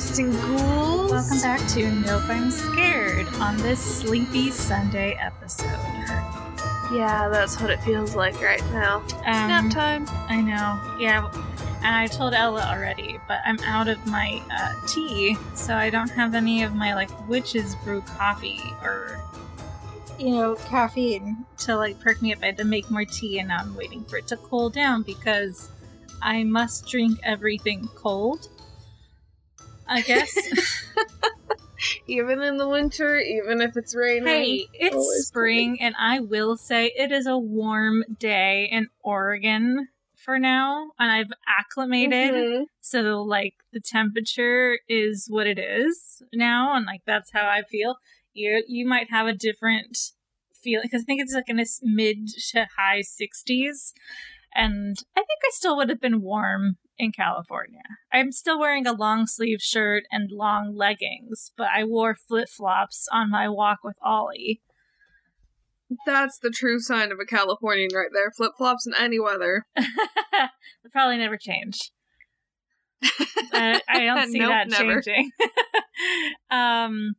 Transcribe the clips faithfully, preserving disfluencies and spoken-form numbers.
hosting ghouls. Welcome back to Nope I'm Scared on this sleepy Sunday episode. Yeah, that's what it feels like right now. Um, Nap time. I know. Yeah, and I told Ella already, but I'm out of my uh, tea, so I don't have any of my like witch's brew coffee or you know caffeine to like perk me up. I had to make more tea, and now I'm waiting for it to cool down because I must drink everything cold. I guess. Even in the winter, even if it's raining. Hey, it's spring, and I will say it is a warm day in Oregon for now, and I've acclimated, mm-hmm. so, like, the temperature is what it is now, and, like, that's how I feel. You you might have a different feeling, because I think it's, like, in this mid to high sixties, and I think I still would have been warm in California. I'm still wearing a long sleeve shirt and long leggings, but I wore flip-flops on my walk with Ollie. That's the true sign of a Californian right there. Flip-flops in any weather. They'll probably never change. I, I don't see nope, that never. changing. um,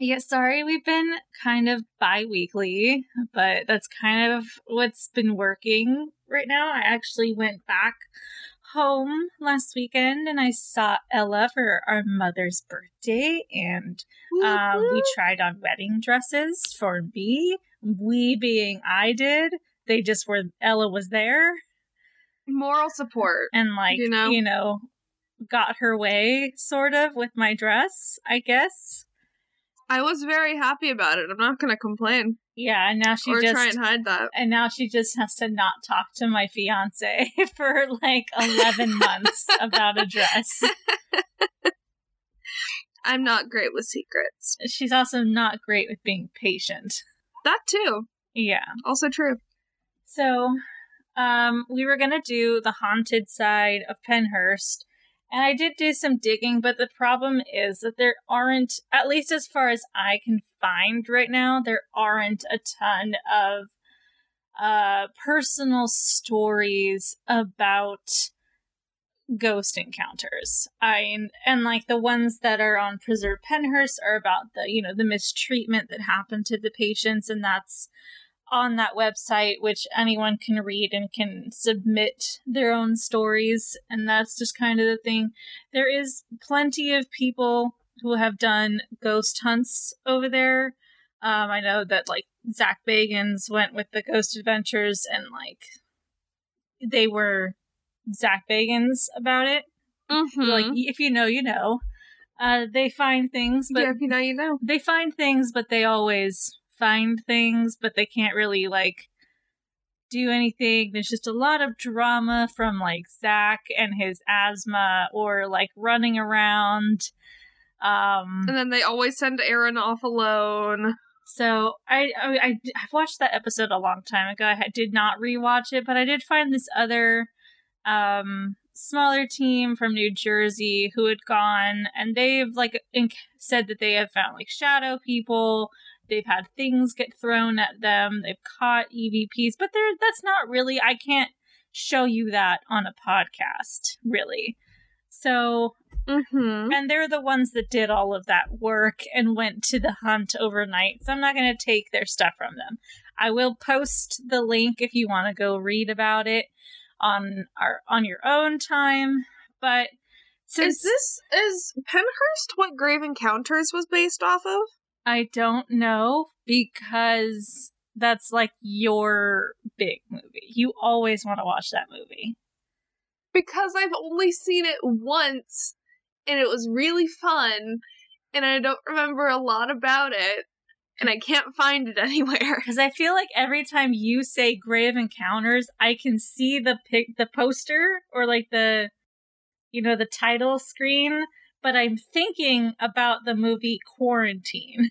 yeah, sorry we've been kind of bi-weekly, but that's kind of what's been working right now. I actually went back home last weekend and I saw Ella for our mother's birthday, and um, we tried on wedding dresses for me. We being I did. They just were, Ella was there. Moral support. And like, you know, you know got her way sort of with my dress, I guess. I was very happy about it. I'm not going to complain. Yeah, and now she or just try and hide that. And now she just has to not talk to my fiance for like eleven months about a dress. I'm not great with secrets. She's also not great with being patient. That too. Yeah. Also true. So, um, we were gonna do the haunted side of Pennhurst, and I did do some digging, but the problem is that there aren't, at least as far as I can find right now, there aren't a ton of uh, personal stories about ghost encounters. I and, and like the ones that are on Preserve Pennhurst are about the, you know, the mistreatment that happened to the patients, and that's on that website, which anyone can read and can submit their own stories. And that's just kind of the thing. There is plenty of people who have done ghost hunts over there. Um, I know that like Zach Bagans went with the Ghost Adventures, and like they were Zach Bagans about it. Mm-hmm. Like if you know, you know. Uh, they find things, but yeah, if you know, you know. They find things, but they always find things, but they can't really like do anything. There's just a lot of drama from like Zach and his asthma, or like running around. Um, and then they always send Aaron off alone. So I, I, I I've watched that episode a long time ago. I did not rewatch it, but I did find this other um, smaller team from New Jersey who had gone, and they've like inc- said that they have found like shadow people. They've had things get thrown at them. They've caught E V Ps, but they're, that's not really, I can't show you that on a podcast, really. So, mm-hmm. and they're the ones that did all of that work and went to the hunt overnight. So I'm not going to take their stuff from them. I will post the link if you want to go read about it on our, on your own time. But since is this, is Pennhurst what Grave Encounters was based off of? I don't know, because that's like your big movie. You always want to watch that movie. Because I've only seen it once, and it was really fun, and I don't remember a lot about it, and I can't find it anywhere. Because I feel like every time you say Grave Encounters, I can see the pic- the poster, or like the, you know, the title screen. But I'm thinking about the movie Quarantine.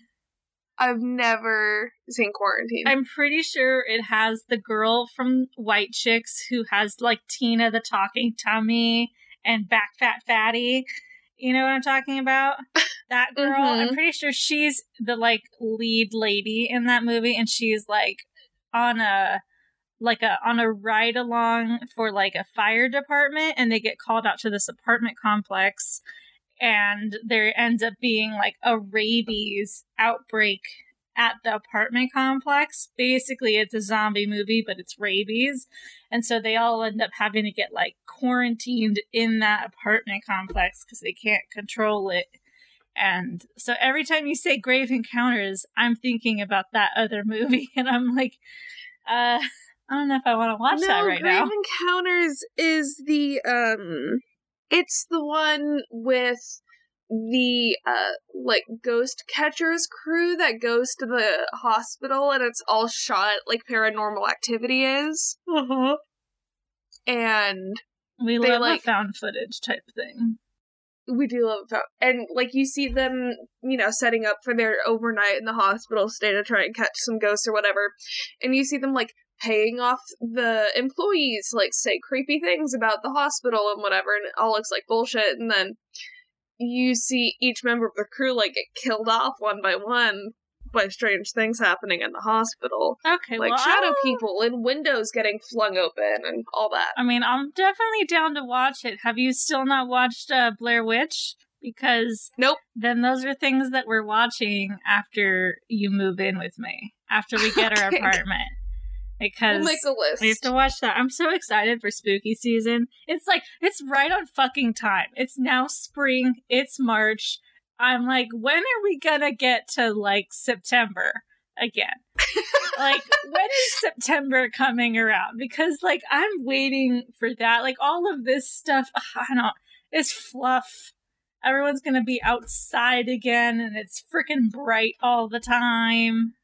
I've never seen Quarantine. I'm pretty sure it has the girl from White Chicks who has, like, Tina the talking tummy and back fat fatty. You know what I'm talking about? That girl. Mm-hmm. I'm pretty sure she's the, like, lead lady in that movie. And she's, like, on a... like a on a ride along for, like, a fire department. And they get called out to this apartment complex. and there ends up being like a rabies outbreak at the apartment complex. Basically, it's a zombie movie, but it's rabies. And so they all end up having to get like quarantined in that apartment complex because they can't control it. And so every time you say Grave Encounters, I'm thinking about that other movie. And I'm like, uh, I don't know if I want to watch no, that right Grave now. Grave Encounters is the, um, it's the one with the, uh, like, ghost catchers crew that goes to the hospital, and it's all shot like Paranormal Activity is. Uh-huh. And we love like, a found footage type thing. We do love found, and like you see them, you know, setting up for their overnight in the hospital stay to try and catch some ghosts or whatever, and you see them like paying off the employees, like say creepy things about the hospital and whatever, and it all looks like bullshit, and then you see each member of the crew like get killed off one by one by strange things happening in the hospital. Okay, like well, shadow I'll... people and windows getting flung open and all that. I mean, I'm definitely down to watch it. Have you still not watched uh, Blair Witch? Because nope. Then those are things that we're watching after you move in with me, after we get our okay. apartment. Because we'll make a list. We have to watch that. I'm so excited for spooky season. It's like, it's right on fucking time. It's now spring. It's March. I'm like, when are we gonna get to, like, September again? Like, when is September coming around? Because, like, I'm waiting for that. Like, all of this stuff, I don't know, it's fluff. Everyone's gonna be outside again, and it's freaking bright all the time.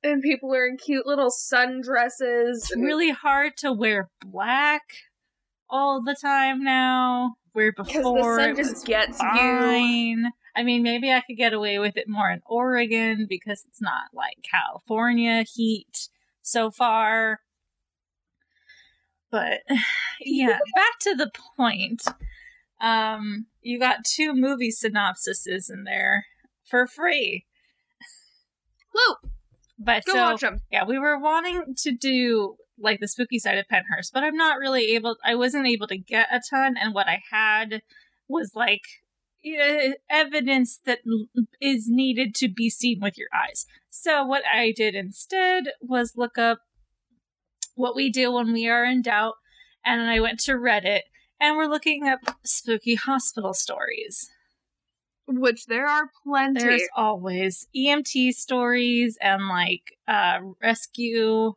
And people are in cute little sundresses. It's really hard to wear black all the time now. Where before the sun just gets fine. You. I mean, maybe I could get away with it more in Oregon because it's not like California heat so far. But yeah, back to the point. Um, you got two movie synopsises in there for free. Woo! But Go so, watch them. Yeah, we were wanting to do like the spooky side of Pennhurst, but I'm not really able, I wasn't able to get a ton, and what I had was like uh, evidence that is needed to be seen with your eyes. So what I did instead was look up what we do when we are in doubt, and then I went to Reddit, and we're looking up spooky hospital stories. Which there are plenty. There's always E M T stories and like uh, rescue,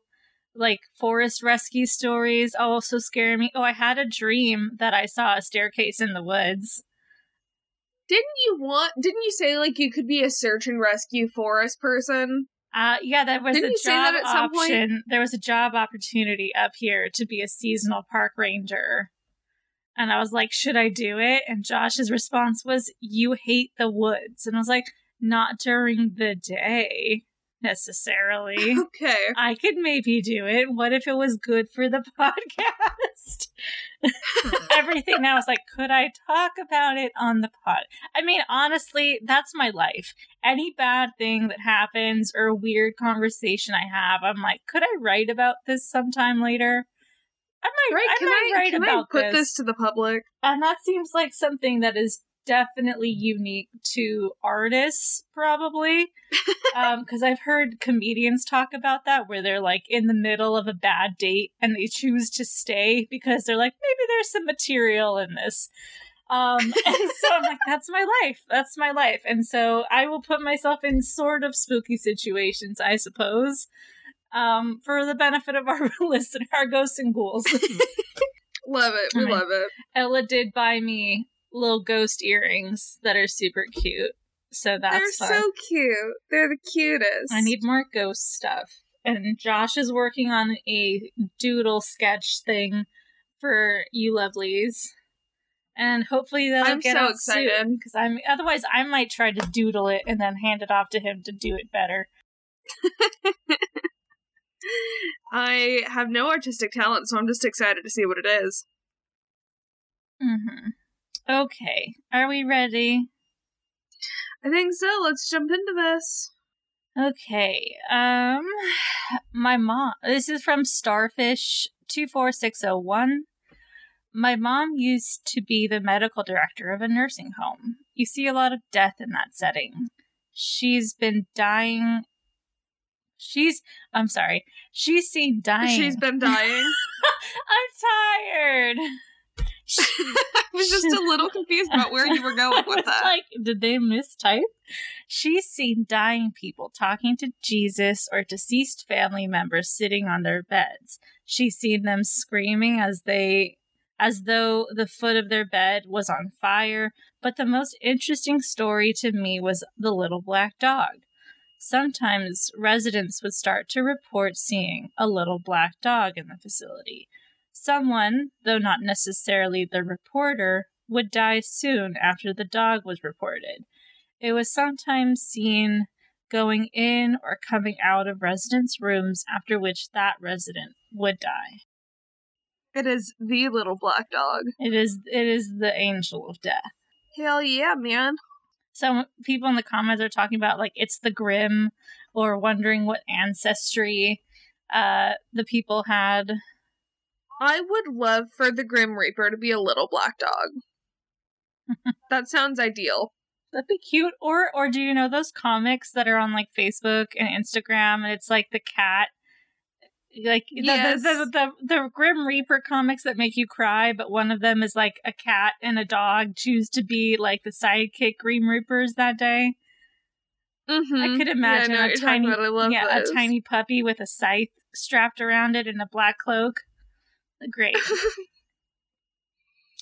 like forest rescue stories also scare me. Oh, I had a dream that I saw a staircase in the woods. Didn't you want, didn't you say like you could be a search and rescue forest person? Uh, yeah, there was didn't a job at some option. Point? There was a job opportunity up here to be a seasonal park ranger. And I was like, should I do it? And Josh's response was, you hate the woods. And I was like, not during the day, necessarily. Okay. I could maybe do it. What if it was good for the podcast? Everything now is like, could I talk about it on the pod? I mean, honestly, that's my life. Any bad thing that happens or a weird conversation I have, I'm like, could I write about this sometime later? I might, right, I might I, write can about I put this. this to the public. And that seems like something that is definitely unique to artists, probably. Because um, I've heard comedians talk about that, where they're like in the middle of a bad date and they choose to stay because they're like, maybe there's some material in this. Um, and so I'm like, that's my life. That's my life. And so I will put myself in sort of spooky situations, I suppose. Um, for the benefit of our listeners, our ghosts and ghouls. Love it. We I mean, love it. Ella did buy me little ghost earrings that are super cute. So that's They're fun. So cute. They're the cutest. I need more ghost stuff. And Josh is working on a doodle sketch thing for you lovelies. And hopefully that'll I'm get so out excited. Soon. Because I'm otherwise I might try to doodle it and then hand it off to him to do it better. I have no artistic talent, so I'm just excited to see what it is. Mm-hmm. Okay. Are we ready? I think so. Let's jump into this. Okay. Um, my mom... This is from Starfish two four six zero one. My mom used to be the medical director of a nursing home. You see a lot of death in that setting. She's been dying. She's, I'm sorry. She's seen dying. She's been dying. I'm tired. She, I was just a little confused about where you were going with that. Like, did they mistype? She's seen dying people talking to Jesus or deceased family members sitting on their beds. She's seen them screaming as they... as though the foot of their bed was on fire, but the most interesting story to me was the little black dog. Sometimes residents would start to report seeing a little black dog in the facility. Someone, though not necessarily the reporter, would die soon after the dog was reported. It was sometimes seen going in or coming out of residents' rooms, after which that resident would die. It is the little black dog. It is it is the angel of death. Hell yeah, man. Some people in the comments are talking about, like, it's the Grimm, or wondering what ancestry uh, the people had. I would love for the Grim Reaper to be a little black dog. That sounds ideal. That'd be cute. Or, or do you know those comics that are on, like, Facebook and Instagram, and it's, like, the cat? Like the, yes. the, the the the Grim Reaper comics that make you cry, but one of them is like a cat and a dog choose to be like the sidekick Grim Reapers that day. Mm-hmm. I could imagine yeah, no, a tiny yeah those. a tiny puppy with a scythe strapped around it in a black cloak. Great.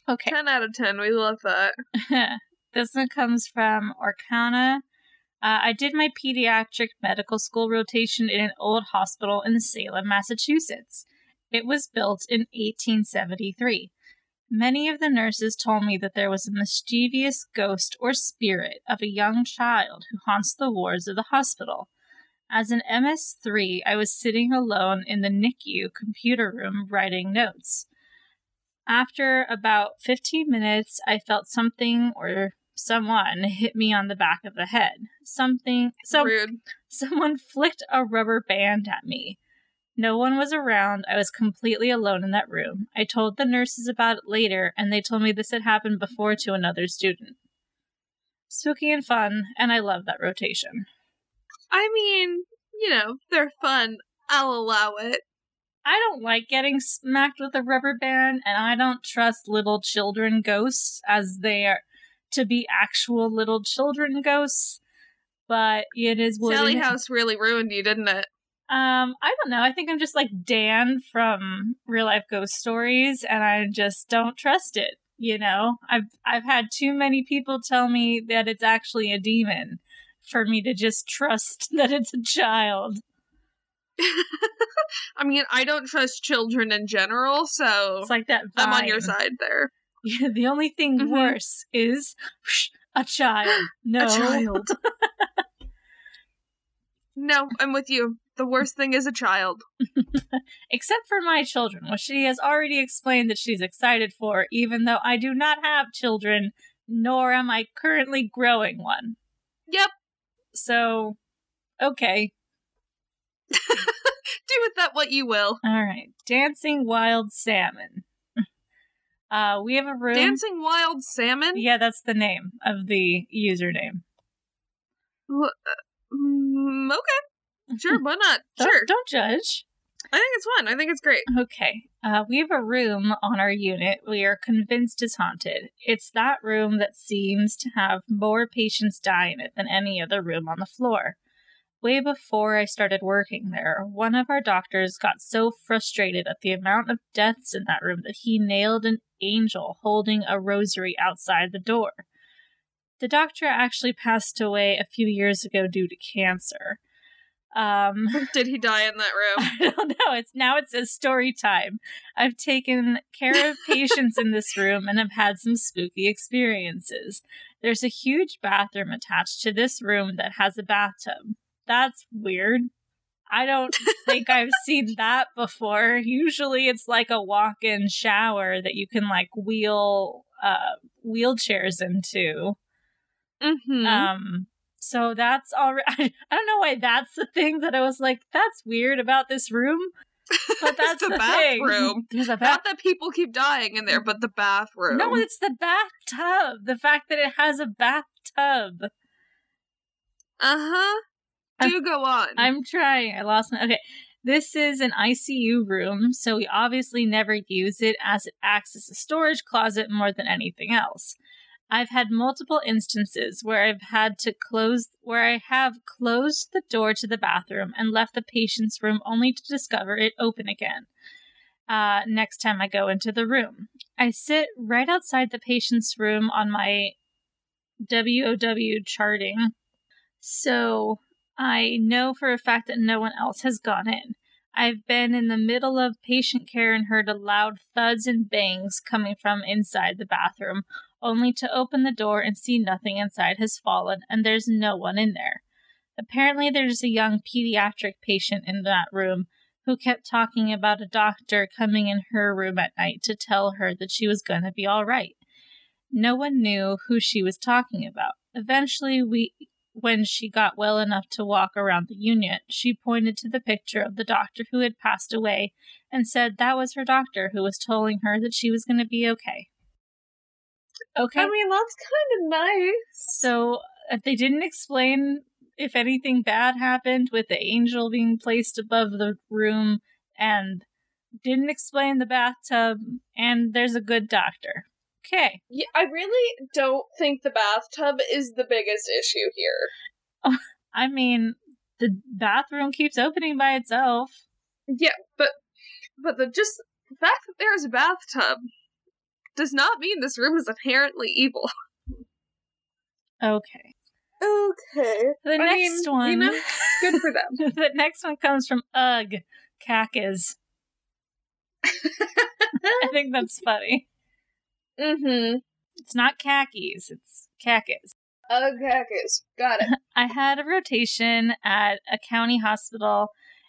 Okay, ten out of ten. We love that. This one comes from Orcana. Uh, I did my pediatric medical school rotation in an old hospital in Salem, Massachusetts. It was built in eighteen seventy-three. Many of the nurses told me that there was a mischievous ghost or spirit of a young child who haunts the wards of the hospital. As an M S three, I was sitting alone in the N I C U computer room writing notes. After about fifteen minutes, I felt something or someone hit me on the back of the head. Something, some, someone flicked a rubber band at me. No one was around. I was completely alone in that room. I told the nurses about it later, and they told me this had happened before to another student. Spooky and fun, and I love that rotation. I mean, you know, they're fun. I'll allow it. I don't like getting smacked with a rubber band, and I don't trust little children ghosts as they are to be actual little children ghosts, but it is what Sally it is. House really ruined you, didn't it? Um, I don't know. I think I'm just like Dan from Real Life Ghost Stories, and I just don't trust it, you know? I've I've had too many people tell me that it's actually a demon for me to just trust that it's a child. I mean, I don't trust children in general, so it's like that vibe. I'm on your side there. Yeah, the only thing mm-hmm. worse is whoosh, a child. No. A child. No, I'm with you. The worst thing is a child. Except for my children, which she has already explained that she's excited for, even though I do not have children, nor am I currently growing one. Yep. So, okay. Do with that what you will. All right. Dancing Wild Salmon. Uh, we have a room. Dancing Wild Salmon? Yeah, that's the name of the username. Well, uh, okay. Sure, why not? Don't, sure. Don't judge. I think it's fun. I think it's great. Okay. Uh, we have a room on our unit we are convinced is haunted. It's that room that seems to have more patients die in it than any other room on the floor. Way before I started working there, one of our doctors got so frustrated at the amount of deaths in that room that he nailed an angel holding a rosary outside the door. The doctor actually passed away a few years ago due to cancer. Um, Did he die in that room? I don't know. It's, now it says story time. I've taken care of patients in this room and have had some spooky experiences. There's a huge bathroom attached to this room that has a bathtub. That's weird. I don't think I've seen that before. Usually it's like a walk-in shower that you can like wheel uh, wheelchairs into. Mm-hmm. Um, so that's already... I don't know why that's the thing that I was like, that's weird about this room. But that's the, the bathroom. There's a bath- Not that people keep dying in there, but the bathroom. No, it's the bathtub. The fact that it has a bathtub. Uh-huh. Do I'm, go on. I'm trying. I lost my... Okay. This is an I C U room, so we obviously never use it as it acts as a storage closet more than anything else. I've had multiple instances where I've had to close, where I have closed the door to the bathroom and left the patient's room only to discover it open again. Uh, next time I go into the room, I sit right outside the patient's room on my W O W charting, so I know for a fact that no one else has gone in. I've been in the middle of patient care and heard loud thuds and bangs coming from inside the bathroom, only to open the door and see nothing inside has fallen, and there's no one in there. Apparently there's a young pediatric patient in that room who kept talking about a doctor coming in her room at night to tell her that she was going to be all right. No one knew who she was talking about. Eventually, we... when she got well enough to walk around the unit, she pointed to the picture of the doctor who had passed away and said that was her doctor who was telling her that she was going to be okay. Okay. I mean, that's kind of nice. So uh, they didn't explain if anything bad happened with the angel being placed above the room, and didn't explain the bathtub, and there's a good doctor. Okay. Yeah, I really don't think the bathtub is the biggest issue here. Oh, I mean, the bathroom keeps opening by itself. Yeah, but but the just the fact that there is a bathtub does not mean this room is inherently evil. Okay. Okay. The I next mean, one, you know, good for them. The next one comes from Ugg Cackles. I think that's funny. Mm-hmm. It's not khakis, it's cackis. Oh, cackis. Got it. I had a rotation at a county hospital,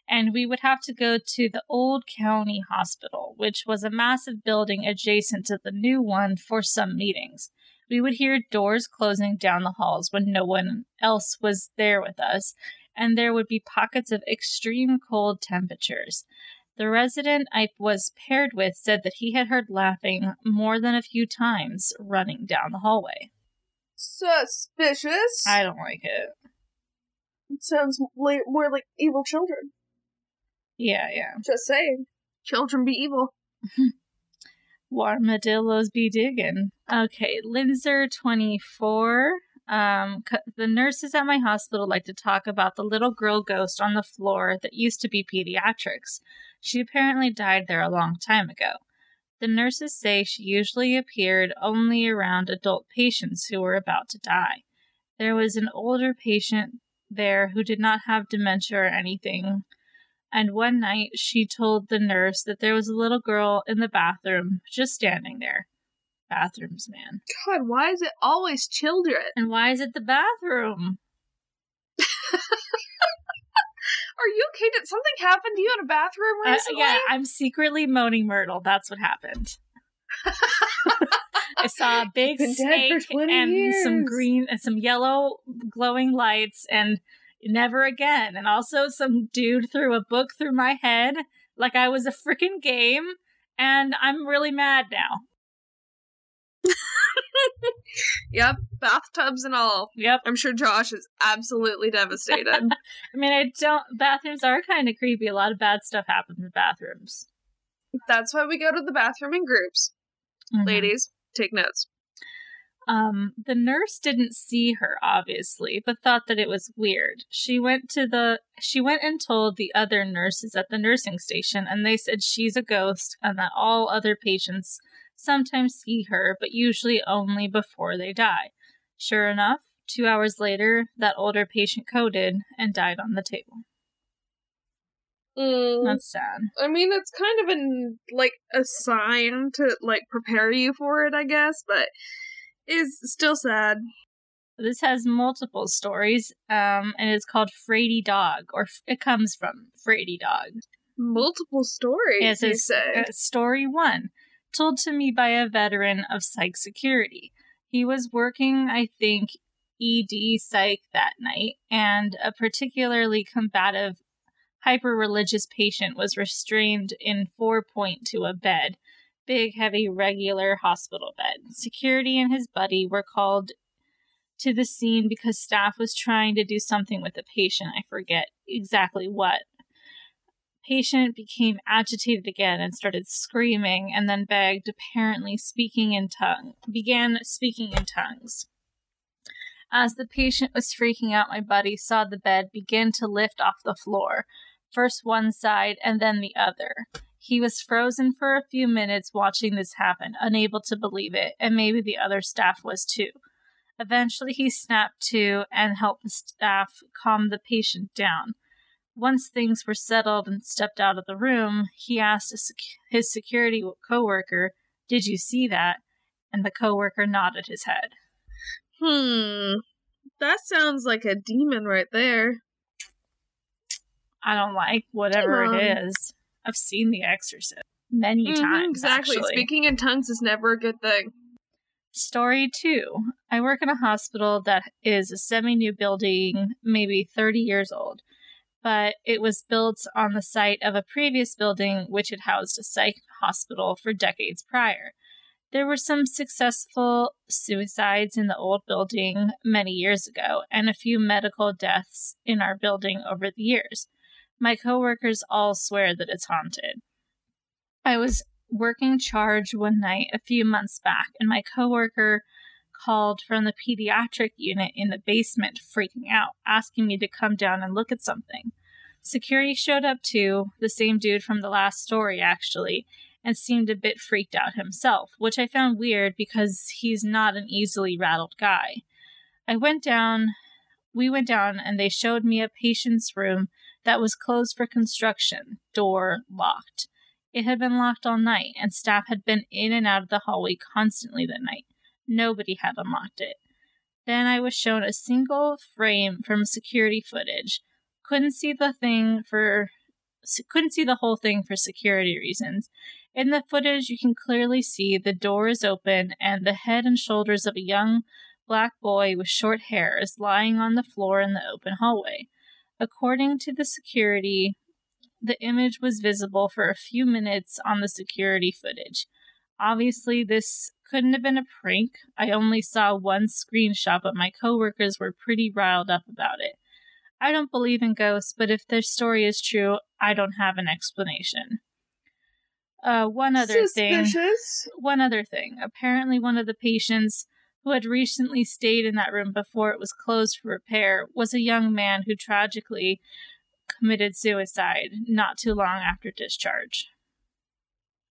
and we would have to go to the old county hospital, which was a massive building adjacent to the new one, for some meetings. We would hear doors closing down the halls when no one else was there with us, and there would be pockets of extreme cold temperatures. The resident I was paired with said that he had heard laughing more than a few times running down the hallway. Suspicious. I don't like it. It sounds like, more like evil children. Yeah, yeah. Just saying. Children be evil. Warmadillos be diggin'. Okay, Linzer twenty-four. Um, the nurses at my hospital like to talk about the little girl ghost on the floor that used to be pediatrics. She apparently died there a long time ago. The nurses say she usually appeared only around adult patients who were about to die. There was an older patient there who did not have dementia or anything, and one night she told the nurse that there was a little girl in the bathroom just standing there. Bathrooms, man. God, why is it always children? And why is it the bathroom? Are you okay? Did something happen to you in a bathroom recently? Uh, yeah, I'm secretly moaning Myrtle. That's what happened. I saw a big snake and years. some green and some yellow glowing lights and never again. And also some dude threw a book through my head like I was a freaking game, and I'm really mad now. Yep, bathtubs and all. Yep. I'm sure Josh is absolutely devastated. I mean, I don't. Bathrooms are kind of creepy. A lot of bad stuff happens in bathrooms. That's why we go to the bathroom in groups. Mm-hmm. Ladies, take notes. Um, the nurse didn't see her, obviously, but thought that it was weird. She went to the. She went and told the other nurses at the nursing station, and they said she's a ghost, and that all other patients sometimes see her, but usually only before they die. Sure enough, two hours later, that older patient coded and died on the table. Mm. That's sad. I mean, that's kind of an, like, a sign to, like, prepare you for it, I guess, but it is still sad. This has multiple stories, um, and it's called Freighty Dog, or f- it comes from Freighty Dog. Multiple stories, yes, you say? Uh, story one. Told to me by a veteran of psych security. He was working, I think, E D psych that night, and a particularly combative hyper-religious patient was restrained in four-point to a bed. Big, heavy, regular hospital bed. Security and his buddy were called to the scene because staff was trying to do something with the patient. I forget exactly what. Patient became agitated again and started screaming, and then begged, apparently speaking in tongue, began speaking in tongues. As the patient was freaking out, my buddy saw the bed begin to lift off the floor, first one side and then the other. He was frozen for a few minutes watching this happen, unable to believe it, and maybe the other staff was too. Eventually, he snapped to and helped the staff calm the patient down. Once things were settled and stepped out of the room, he asked his security coworker, "Did you see that?" And the coworker nodded his head. Hmm. That sounds like a demon right there. I don't like whatever demon. It is. I've seen The Exorcist many mm-hmm, times, exactly. Actually. Speaking in tongues is never a good thing. Story two. I work in a hospital that is a semi-new building, maybe thirty years old, but it was built on the site of a previous building which had housed a psych hospital for decades prior. There were some successful suicides in the old building many years ago, and a few medical deaths in our building over the years. My coworkers all swear that it's haunted. I was working charge one night a few months back, and my coworker called from the pediatric unit in the basement, freaking out, asking me to come down and look at something. Security showed up too, the same dude from the last story, actually, and seemed a bit freaked out himself, which I found weird because he's not an easily rattled guy. I went down, we went down, and they showed me a patient's room that was closed for construction, door locked. It had been locked all night, and staff had been in and out of the hallway constantly that night. Nobody had unlocked it. Then I was shown a single frame from security footage. Couldn't see the thing for, couldn't see the whole thing for security reasons. In the footage, you can clearly see the door is open and the head and shoulders of a young black boy with short hair is lying on the floor in the open hallway. According to the security, the image was visible for a few minutes on the security footage. Obviously, this couldn't have been a prank. I only saw one screenshot, but my coworkers were pretty riled up about it. I don't believe in ghosts, but if their story is true, I don't have an explanation. Uh, one other Suspicious. thing. One other thing. Apparently, one of the patients who had recently stayed in that room before it was closed for repair was a young man who tragically committed suicide not too long after discharge.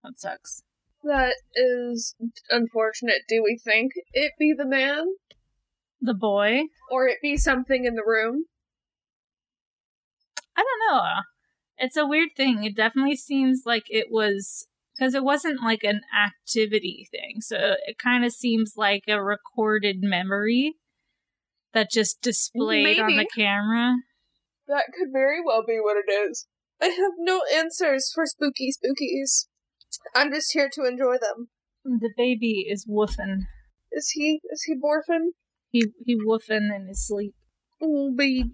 That sucks. That is unfortunate. Do we think it be the man? The boy? Or it be something in the room? I don't know. It's a weird thing. It definitely seems like it was, because it wasn't like an activity thing. So it kind of seems like a recorded memory that just displayed Maybe. on the camera. That could very well be what it is. I have no answers for spooky spookies. I'm just here to enjoy them. The baby is woofing. Is he? Is he borfing? He he woofing in his sleep. Oh, baby.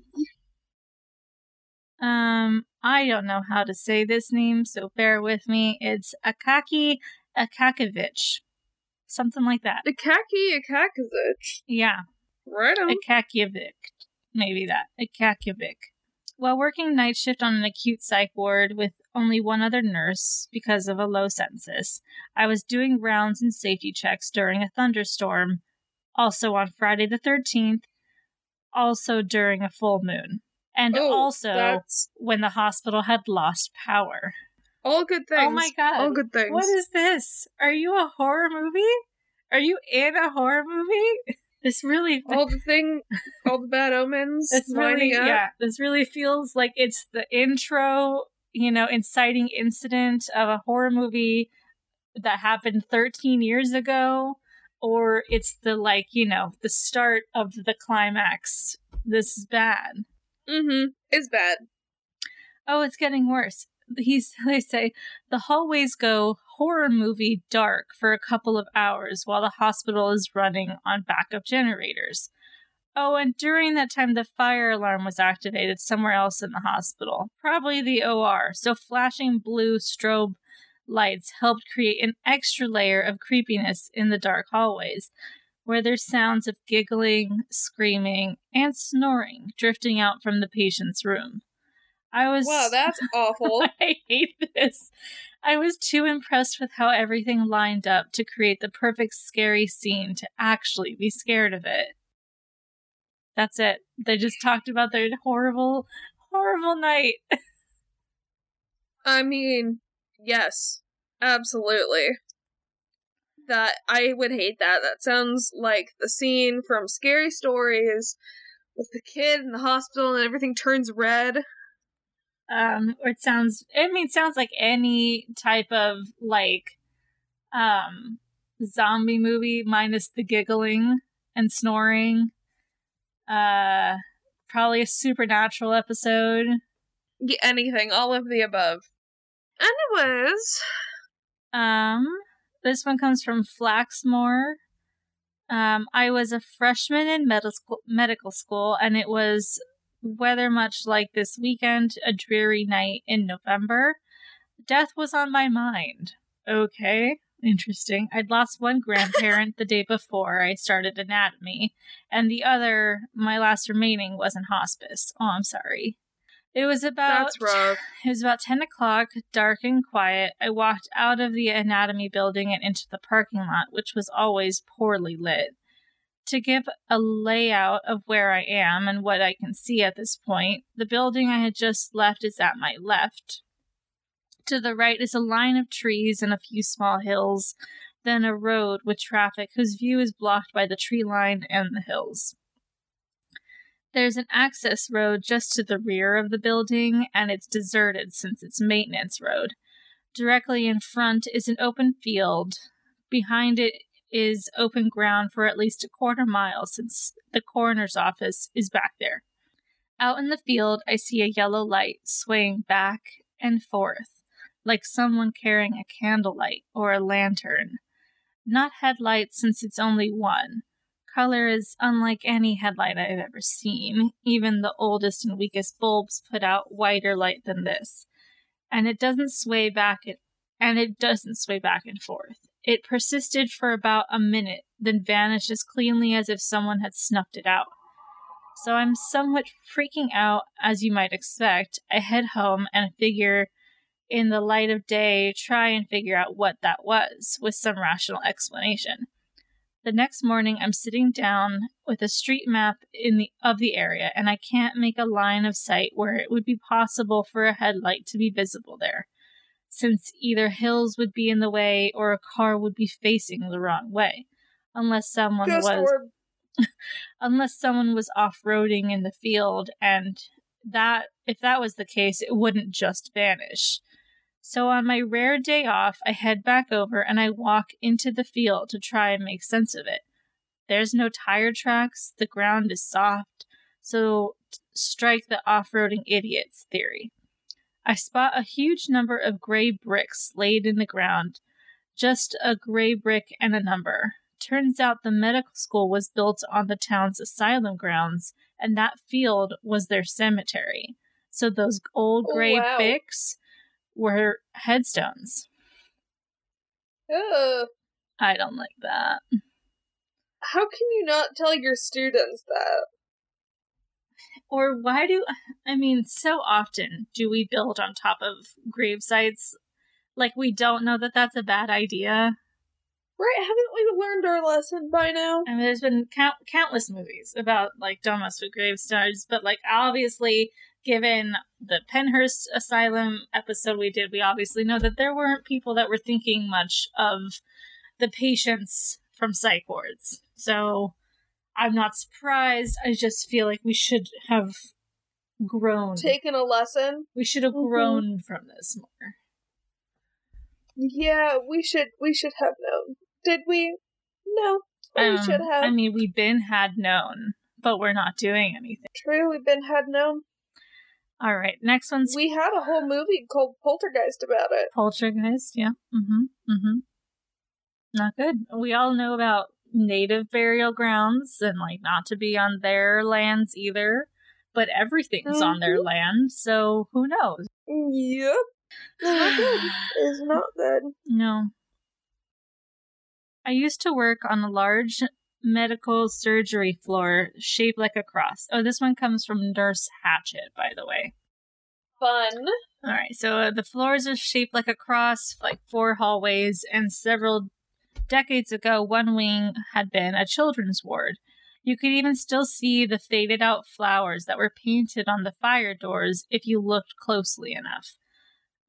Um, I don't know how to say this name, so bear with me. It's Akaki Akakievich. Something like that. Akaki Akakievich? Yeah. Right on. Akakievich. Maybe that. Akakievich. While working night shift on an acute psych ward with only one other nurse because of a low census, I was doing rounds and safety checks during a thunderstorm, also on Friday the thirteenth, also during a full moon. And oh, also that's... when the hospital had lost power. All good things. Oh my god. All good things. What is this? Are you a horror movie? Are you in a horror movie? This really... All the thing... all the bad omens. It's really... Up. Yeah. This really feels like it's the intro, you know, inciting incident of a horror movie that happened thirteen years ago. Or it's the, like, you know, the start of the climax. This is bad. Mm-hmm. It's bad. Oh, it's getting worse. He's, they say the hallways go horror movie dark for a couple of hours while the hospital is running on backup generators. Oh, and during that time, the fire alarm was activated somewhere else in the hospital, probably the O R, so flashing blue strobe lights helped create an extra layer of creepiness in the dark hallways, where there's sounds of giggling, screaming, and snoring drifting out from the patient's room. I was... Wow, that's awful. I hate this. I was too impressed with how everything lined up to create the perfect scary scene to actually be scared of it. That's it. They just talked about their horrible, horrible night. I mean, yes, absolutely. That I would hate that. That sounds like the scene from Scary Stories with the kid in the hospital and everything turns red. Um, or it sounds, I mean, it sounds like any type of, like, um, zombie movie minus the giggling and snoring. Uh, probably a supernatural episode. Yeah, anything, all of the above. Anyways. Um, this one comes from Flaxmore. Um, I was a freshman in med- school, medical school, and it was... weather much like this weekend, a dreary night in November. Death was on my mind. Okay, interesting. I'd lost one grandparent the day before I started anatomy, and the other, my last remaining, was in hospice. Oh, I'm sorry. It was about That's rough. It was about ten o'clock, dark and quiet. I walked out of the anatomy building and into the parking lot, which was always poorly lit. To give a layout of where I am and what I can see at this point, the building I had just left is at my left. To the right is a line of trees and a few small hills, then a road with traffic whose view is blocked by the tree line and the hills. There's an access road just to the rear of the building, and it's deserted since it's maintenance road. Directly in front is an open field. Behind it is open ground for at least a quarter mile since the coroner's office is back there. Out in the field, I see a yellow light swaying back and forth, like someone carrying a candlelight or a lantern. Not headlight since it's only one. Color is unlike any headlight I've ever seen. Even the oldest and weakest bulbs put out whiter light than this. And it doesn't sway back and, and it doesn't sway back and forth. It persisted for about a minute, then vanished as cleanly as if someone had snuffed it out. So I'm somewhat freaking out, as you might expect. I head home and figure, in the light of day, try and figure out what that was, with some rational explanation. The next morning, I'm sitting down with a street map in the of the area, and I can't make a line of sight where it would be possible for a headlight to be visible there, since either hills would be in the way or a car would be facing the wrong way, unless someone Ghost was unless someone was off-roading in the field, and that if that was the case, it wouldn't just vanish. So on my rare day off, I head back over and I walk into the field to try and make sense of it. There's no tire tracks, the ground is soft, so strike the off-roading idiots theory. I spot a huge number of gray bricks laid in the ground. Just a gray brick and a number. Turns out the medical school was built on the town's asylum grounds, and that field was their cemetery. So those old gray oh, wow. bricks were headstones. Ugh. I don't like that. How can you not tell your students that? Or why do, I mean, so often do we build on top of grave sites? Like, we don't know that that's a bad idea. Right? Haven't we learned our lesson by now? I mean, there's been count- countless movies about, like, domestic gravestones, but, like, obviously, given the Pennhurst Asylum episode we did, we obviously know that there weren't people that were thinking much of the patients from psych wards. So... I'm not surprised. I just feel like we should have grown. Taken a lesson? We should have mm-hmm. grown from this more. Yeah, we should we should have known. Did we? No. Um, we should have. I mean, we've been had known, but we're not doing anything. True, we've been had known. All right, next one's... We had a whole movie called Poltergeist about it. Poltergeist, yeah. Mm-hmm, mm-hmm. Not good. We all know about native burial grounds and like not to be on their lands either, but everything's mm-hmm. on their land, so who knows? Yep. It's not good. It's not good. No. I used to work on a large medical surgery floor shaped like a cross. Oh, this one comes from Nurse Hatchet, by the way. Fun. All right, so uh, the floors are shaped like a cross, like four hallways, and several decades ago, one wing had been a children's ward. You could even still see the faded-out flowers that were painted on the fire doors if you looked closely enough.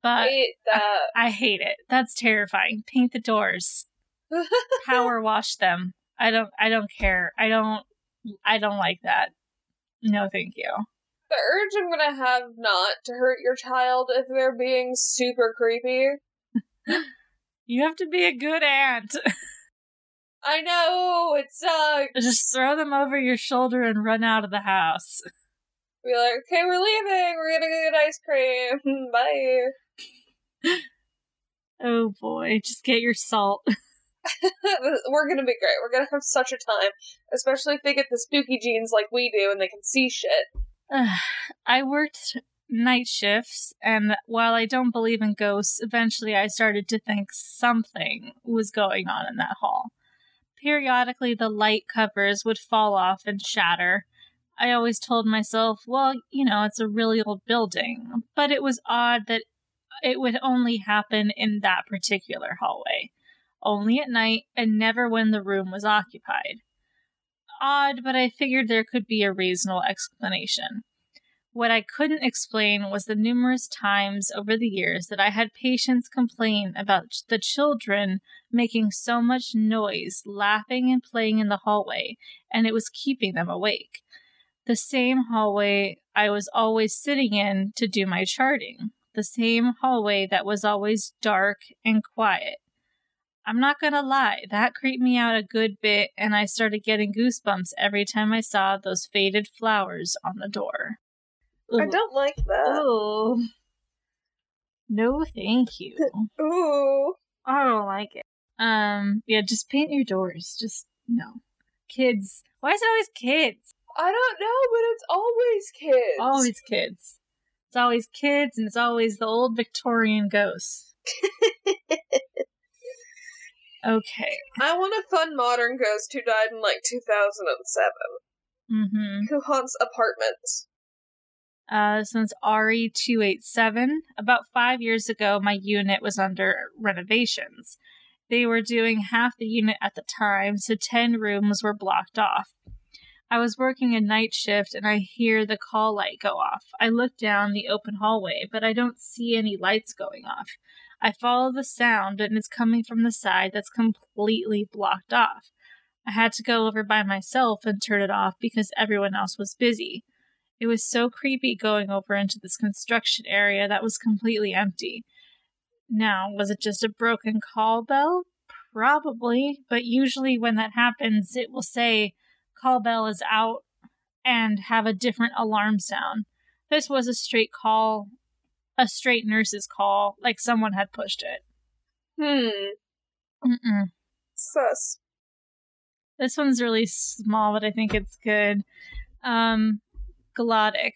But hate that. I, I hate it. That's terrifying. Paint the doors. Power wash them. I don't. I don't care. I don't. I don't like that. No, thank you. The urge I'm gonna have not to hurt your child if they're being super creepy. You have to be a good aunt. I know, it sucks. Just throw them over your shoulder and run out of the house. Be like, okay, we're leaving. We're gonna go get ice cream. Bye. Oh boy, just get your salt. We're gonna be great. We're gonna have such a time, especially if they get the spooky genes like we do and they can see shit. Uh, I worked night shifts, and while I don't believe in ghosts, eventually I started to think something was going on in that hall. Periodically, the light covers would fall off and shatter. I always told myself, well, you know, it's a really old building, but it was odd that it would only happen in that particular hallway, only at night and never when the room was occupied. Odd, but I figured there could be a reasonable explanation. What I couldn't explain was the numerous times over the years that I had patients complain about the children making so much noise, laughing and playing in the hallway, and it was keeping them awake. The same hallway I was always sitting in to do my charting. The same hallway that was always dark and quiet. I'm not gonna lie, that creeped me out a good bit, and I started getting goosebumps every time I saw those faded flowers on the door. Ooh. I don't like that. Ooh. No, thank you. Ooh. I don't like it. Um, yeah, just paint your doors. Just, no. Kids. Why is it always kids? I don't know, but it's always kids. Always kids. It's always kids, and it's always the old Victorian ghosts. Okay. I want a fun modern ghost who died in, like, two thousand seven. Mm-hmm. Who haunts apartments. Uh, this one's R E two eight seven. About five years ago, my unit was under renovations. They were doing half the unit at the time, so ten rooms were blocked off. I was working a night shift, and I hear the call light go off. I look down the open hallway, but I don't see any lights going off. I follow the sound, and it's coming from the side that's completely blocked off. I had to go over by myself and turn it off because everyone else was busy. It was so creepy going over into this construction area that was completely empty. Now, was it just a broken call bell? Probably, but usually when that happens, it will say, call bell is out, and have a different alarm sound. This was a straight call, a straight nurse's call, like someone had pushed it. Hmm. Mm-mm. Sus. This one's really small, but I think it's good. Um... Glottic.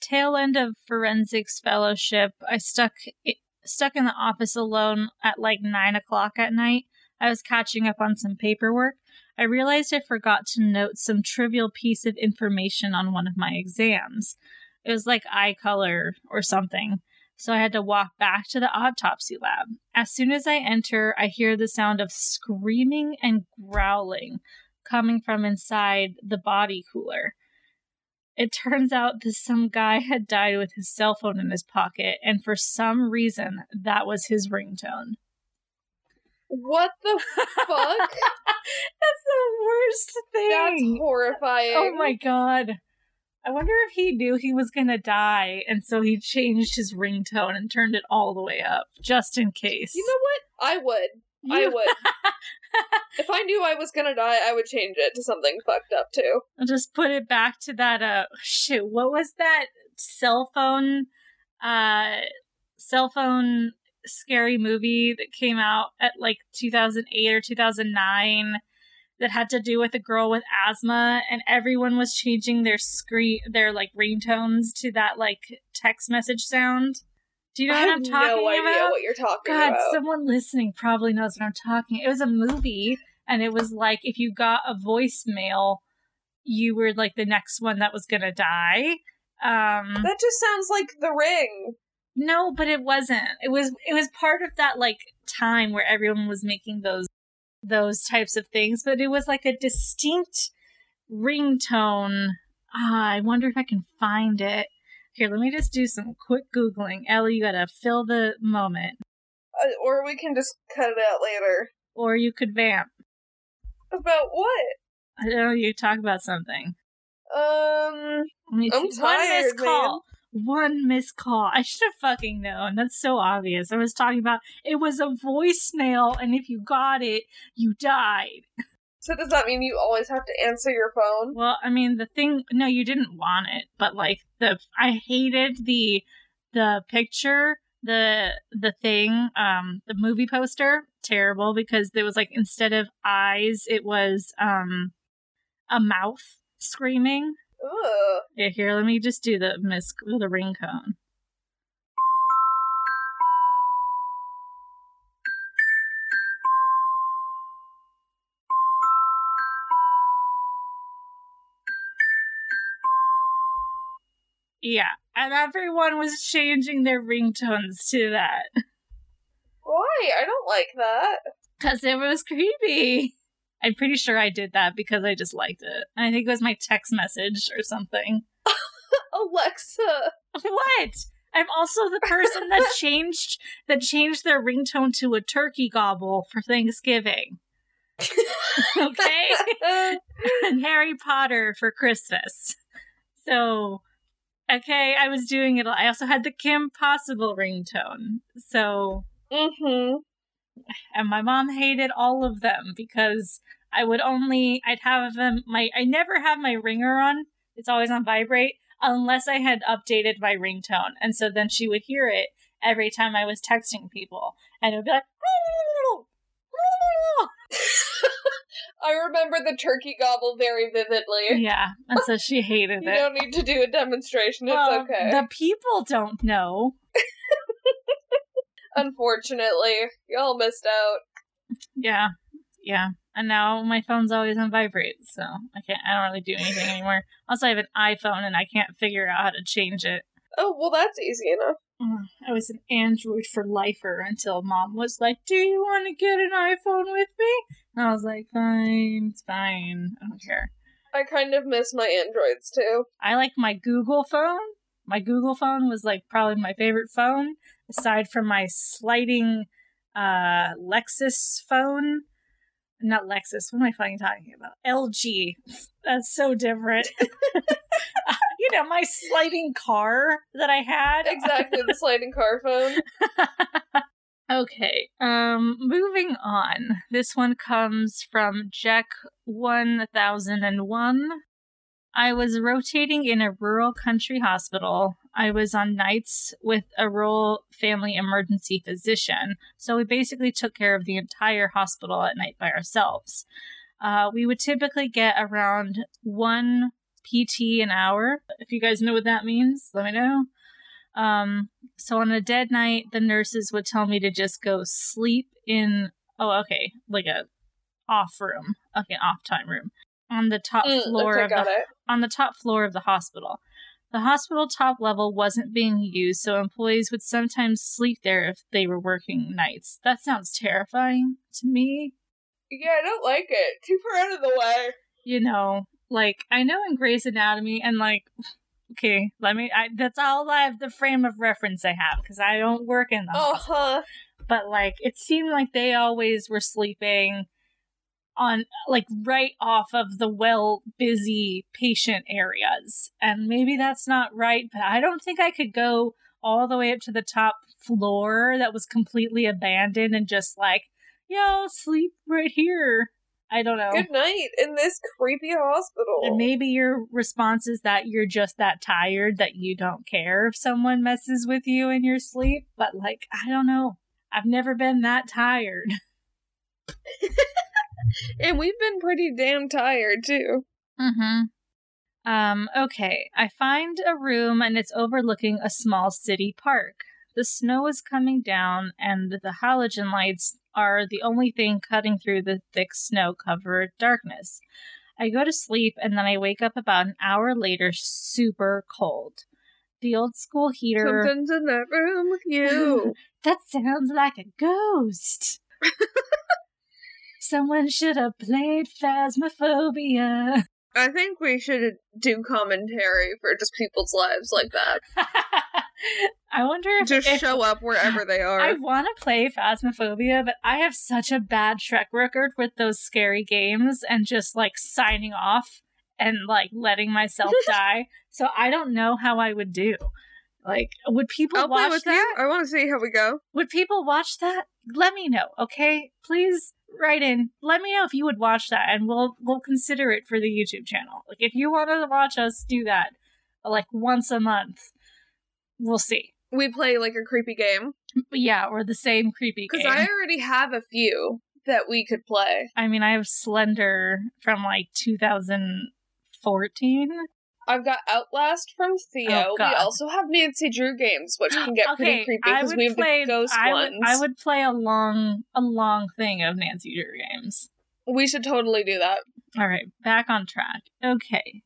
Tail end of forensics fellowship. I stuck stuck in the office alone at like nine o'clock at night. I was catching up on some paperwork. I realized I forgot to note some trivial piece of information on one of my exams. It was like eye color or something. So I had to walk back to the autopsy lab. As soon as I enter, I hear the sound of screaming and growling coming from inside the body cooler. It turns out that some guy had died with his cell phone in his pocket, and for some reason, that was his ringtone. What the fuck? That's the worst thing. That's horrifying. Oh my god. I wonder if he knew he was gonna die, and so he changed his ringtone and turned it all the way up, just in case. You know what? I would. You- I would. If I knew I was gonna die, I would change it to something fucked up, too. I'll just put it back to that, uh, shoot, what was that cell phone, uh, cell phone scary movie that came out at, like, two thousand eight or two thousand nine, that had to do with a girl with asthma, and everyone was changing their screen, their like ringtones to that like text message sound. Do you know what I'm talking about? I have no idea about? what you're talking God, about. God, someone listening probably knows what I'm talking. It was a movie, and it was like if you got a voicemail, you were like the next one that was gonna die. Um, that just sounds like The Ring. No, but it wasn't. It was it was part of that like time where everyone was making those those types of things, but it was like a distinct ringtone. Ah, I wonder if I can find it. Here, let me just do some quick Googling. Ellie, you gotta fill the moment. Uh, or we can just cut it out later. Or you could vamp. About what? I don't know, you talk about something. Um, I'm tired, One missed call. Man. One missed call. I should have fucking known. That's so obvious. I was talking about, it was a voicemail, and if you got it, you died. So does that mean you always have to answer your phone? Well, I mean, the thing... No, you didn't want it, but, like, the... I hated the the picture, the the thing, um, the movie poster. Terrible, because there was, like, instead of eyes, it was um a mouth screaming. Ooh. Yeah, here, let me just do the, mis- the ringtone. Yeah, and everyone was changing their ringtones to that. Why? I don't like that. Because it was creepy. I'm pretty sure I did that because I just liked it. I think it was my text message or something. Alexa! What? I'm also the person that changed that changed their ringtone to a turkey gobble for Thanksgiving. Okay? And Harry Potter for Christmas. So... Okay, I was doing it. I also had the Kim Possible ringtone. So, mm-hmm. And my mom hated all of them because I would only, I'd have them, my, I never have my ringer on. It's always on vibrate unless I had updated my ringtone. And so then she would hear it every time I was texting people. And it would be like, I remember the turkey gobble very vividly. Yeah, and so she hated it. You don't need to do a demonstration, it's well, okay. The people don't know. Unfortunately, y'all missed out. Yeah, yeah. And now my phone's always on vibrate, so I can't. I don't really do anything anymore. Also, I have an iPhone, and I can't figure out how to change it. Oh, well, that's easy enough. I was an Android for lifer until Mom was like, do you want to get an iPhone with me? And I was like, fine, it's fine. I don't care. I kind of miss my Androids, too. I like my Google phone. My Google phone was, like, probably my favorite phone, aside from my sliding uh, Lexus phone. Not Lexus. What am I fucking talking about? L G. That's so different. You know, my sliding car that I had. Exactly, the sliding car phone. Okay, um, moving on. This one comes from Jack one thousand one. I was rotating in a rural country hospital. I was on nights with a rural family emergency physician, so we basically took care of the entire hospital at night by ourselves. Uh, we would typically get around one P T an hour. If you guys know what that means, let me know. Um, so on a dead night, the nurses would tell me to just go sleep in, oh, okay, like a off room, like an off time room on the top mm, floor okay, of the, on the top floor of the hospital. The hospital top level wasn't being used, so employees would sometimes sleep there if they were working nights. That sounds terrifying to me. Yeah, I don't like it. Too far out of the way. You know, like, I know in Grey's Anatomy, and like, okay, let me, I, that's all I have, the frame of reference I have, because I don't work in the uh-huh. hospital. But like, it seemed like they always were sleeping on, like, right off of the well busy patient areas. And maybe that's not right, but I don't think I could go all the way up to the top floor that was completely abandoned and just like, yo, sleep right here. I don't know. Good night in this creepy hospital. And maybe your response is that you're just that tired that you don't care if someone messes with you in your sleep. But, like, I don't know. I've never been that tired. And we've been pretty damn tired, too. Mm-hmm. Um, okay, I find a room and it's overlooking a small city park. The snow is coming down and the halogen lights are the only thing cutting through the thick snow-covered darkness. I go to sleep and then I wake up about an hour later super cold. The old school heater... Something's in that room with you. That sounds like a ghost. Someone should have played Phasmophobia. I think we should do commentary for just people's lives like that. I wonder if... Just if, show up wherever they are. I want to play Phasmophobia, but I have such a bad track record with those scary games and just, like, signing off and, like, letting myself die. So I don't know how I would do. Like, would people I'll watch play with that? You. I want to see how we go. Would people watch that? Let me know, okay? Please... Right in. Let me know if you would watch that, and we'll we'll consider it for the YouTube channel. Like, if you wanted to watch us do that, like, once a month, we'll see. We play, like, a creepy game. Yeah, or the same creepy game. Because I already have a few that we could play. I mean, I have Slender from, like, two thousand fourteen. I've got Outlast from Theo. Oh, we also have Nancy Drew games, which can get okay, pretty creepy because we have play, the ghost I would, ones. I would play a long, a long thing of Nancy Drew games. We should totally do that. All right, back on track. Okay.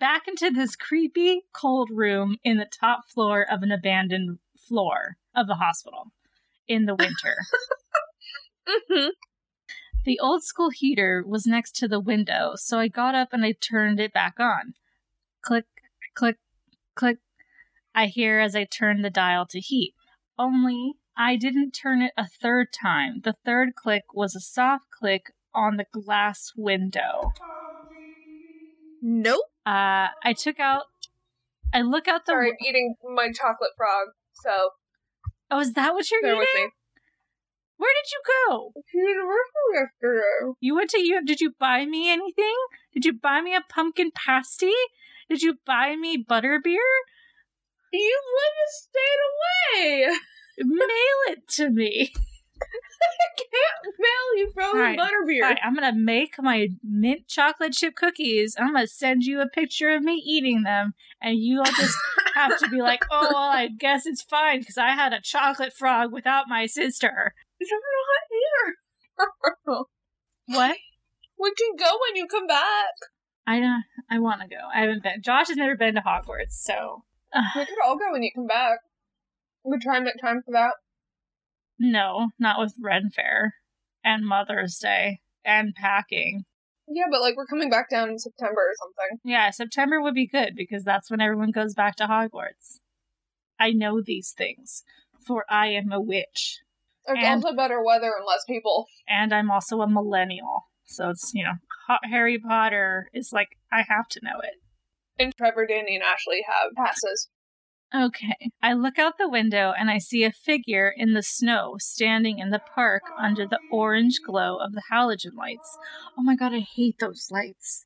Back into this creepy, cold room in the top floor of an abandoned floor of the hospital in the winter. Mm-hmm. The old school heater was next to the window, so I got up and I turned it back on. Click, click, click, I hear as I turn the dial to heat. Only I didn't turn it a third time. The third click was a soft click on the glass window. Nope. Uh, I took out... I look out the... Sorry, I'm eating my chocolate frog, so... Oh, is that what you're Bear eating? With me. Where did you go? To the yesterday. You went to you. Did you buy me anything? Did you buy me a pumpkin pasty? Did you buy me butterbeer? You would have stayed away. Mail it to me. I can't mail you frozen right, butterbeer. Right, I'm gonna make my mint chocolate chip cookies. I'm gonna send you a picture of me eating them, and you'll just have to be like, "Oh, well, I guess it's fine because I had a chocolate frog without my sister." You're not here. What? We can go when you come back. I don't. I want to go. I haven't been. Josh has never been to Hogwarts, so we could all go when you come back. We try and make time for that. No, not with Ren Fair and Mother's Day and packing. Yeah, but like we're coming back down in September or something. Yeah, September would be good because that's when everyone goes back to Hogwarts. I know these things, for I am a witch. There's and, also better weather and less people. And I'm also a millennial. So it's, you know, Harry Potter is like, I have to know it. And Trevor, Danny, and Ashley have passes. Okay. I look out the window and I see a figure in the snow standing in the park under the orange glow of the halogen lights. Oh my god, I hate those lights.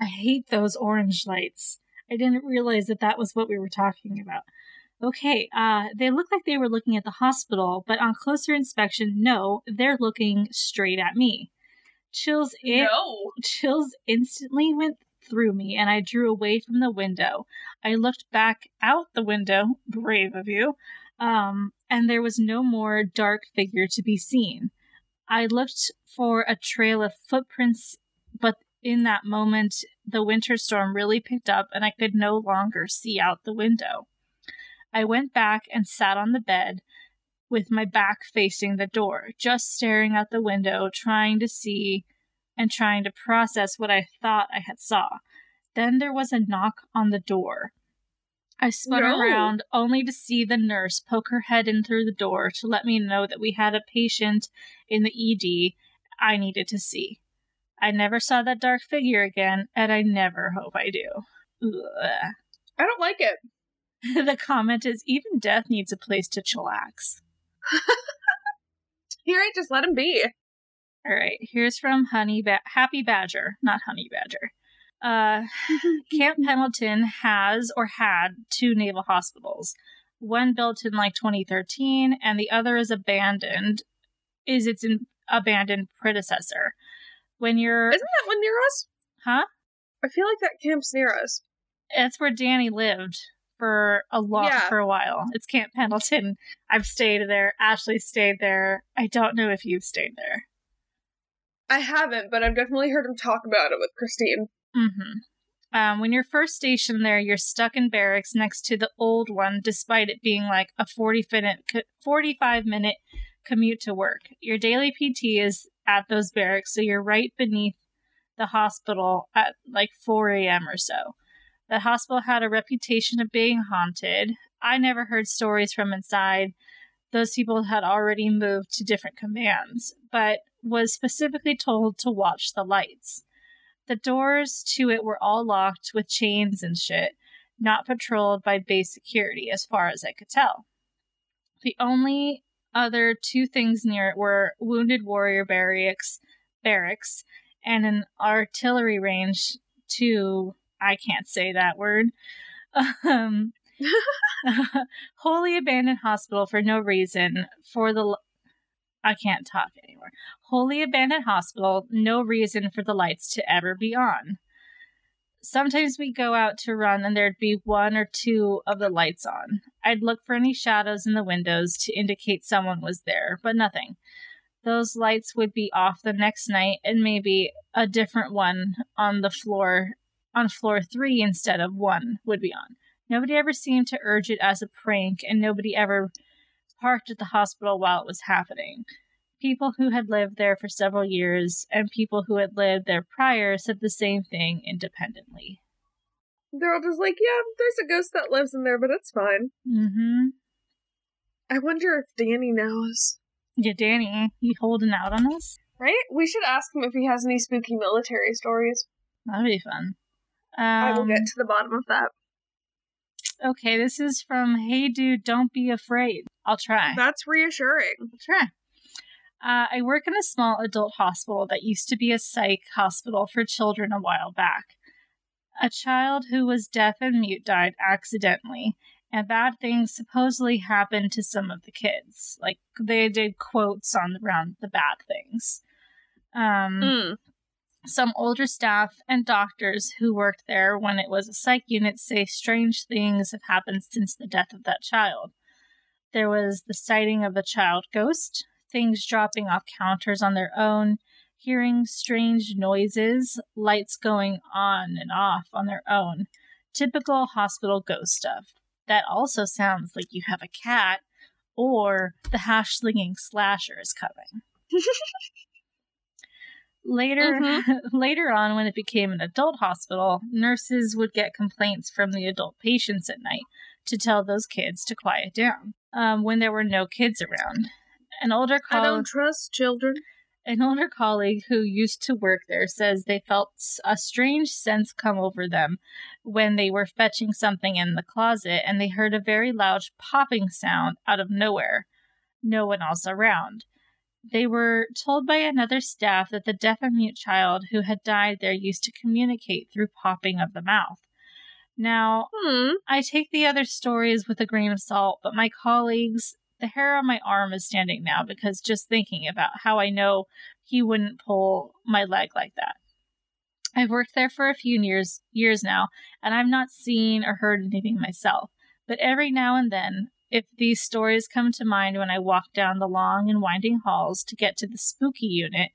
I hate those orange lights. I didn't realize that that was what we were talking about. Okay, uh, they look like they were looking at the hospital, but on closer inspection, no, they're looking straight at me. Chills in- no. Chills instantly went through me, and I drew away from the window. I looked back out the window, brave of you, um, and there was no more dark figure to be seen. I looked for a trail of footprints, but in that moment, the winter storm really picked up, and I could no longer see out the window. I went back and sat on the bed with my back facing the door, just staring out the window, trying to see and trying to process what I thought I had saw. Then there was a knock on the door. I spun no. around only to see the nurse poke her head in through the door to let me know that we had a patient in the E D I needed to see. I never saw that dark figure again, and I never hope I do. Ugh. I don't like it. The comment is, even death needs a place to chillax. Here, I just let him be. All right, here's from Honey ba- Happy Badger, not Honey Badger. Uh, Camp Pendleton has or had two naval hospitals. One built in like twenty thirteen, and the other is abandoned. Is its in- abandoned predecessor. When you're... Isn't that one near us? Huh? I feel like that camp's near us. That's where Danny lived for a lot, yeah. for a while. It's Camp Pendleton. I've stayed there. Ashley stayed there. I don't know if you've stayed there. I haven't, but I've definitely heard him talk about it with Christine. Mm-hmm. Um, when you're first stationed there, you're stuck in barracks next to the old one, despite it being like a forty-five minute commute to work. Your daily P T is at those barracks, so you're right beneath the hospital at like four a.m. or so. The hospital had a reputation of being haunted. I never heard stories from inside. Those people had already moved to different commands, but was specifically told to watch the lights. The doors to it were all locked with chains and shit, not patrolled by base security, as far as I could tell. The only other two things near it were wounded warrior barracks, barracks, and an artillery range to... I can't say that word. Um, wholly abandoned hospital for no reason for the... L- I can't talk anymore. Wholly abandoned hospital, no reason for the lights to ever be on. Sometimes we'd go out to run and there'd be one or two of the lights on. I'd look for any shadows in the windows to indicate someone was there, but nothing. Those lights would be off the next night and maybe a different one on the floor... on floor three instead of one would be on. Nobody ever seemed to urge it as a prank, and nobody ever parked at the hospital while it was happening. People who had lived there for several years and people who had lived there prior said the same thing independently. They're all just like, yeah, there's a ghost that lives in there, but it's fine. Mm-hmm. I wonder if Danny knows. Yeah, Danny, you holding out on us? Right? We should ask him if he has any spooky military stories. That'd be fun. Um, I will get to the bottom of that. Okay, this is from Hey Dude, Don't Be Afraid. I'll try. That's reassuring. I'll try. Uh, I work in a small adult hospital that used to be a psych hospital for children a while back. A child who was deaf and mute died accidentally, and bad things supposedly happened to some of the kids. Like, they did quotes on around the bad things. Um... Mm. Some older staff and doctors who worked there when it was a psych unit say strange things have happened since the death of that child. There was the sighting of a child ghost, things dropping off counters on their own, hearing strange noises, lights going on and off on their own. Typical hospital ghost stuff. That also sounds like you have a cat or the hash-slinging slasher is coming. Later mm-hmm. later on, when it became an adult hospital, nurses would get complaints from the adult patients at night to tell those kids to quiet down um, when there were no kids around. An older coll- I don't trust children. An older colleague who used to work there says they felt a strange sense come over them when they were fetching something in the closet and they heard a very loud popping sound out of nowhere. No one else around. They were told by another staff that the deaf and mute child who had died there used to communicate through popping of the mouth. Now, hmm. I take the other stories with a grain of salt, but my colleagues, the hair on my arm is standing now because just thinking about how I know he wouldn't pull my leg like that. I've worked there for a few years, years now, and I've not seen or heard anything myself, but every now and then, if these stories come to mind when I walk down the long and winding halls to get to the spooky unit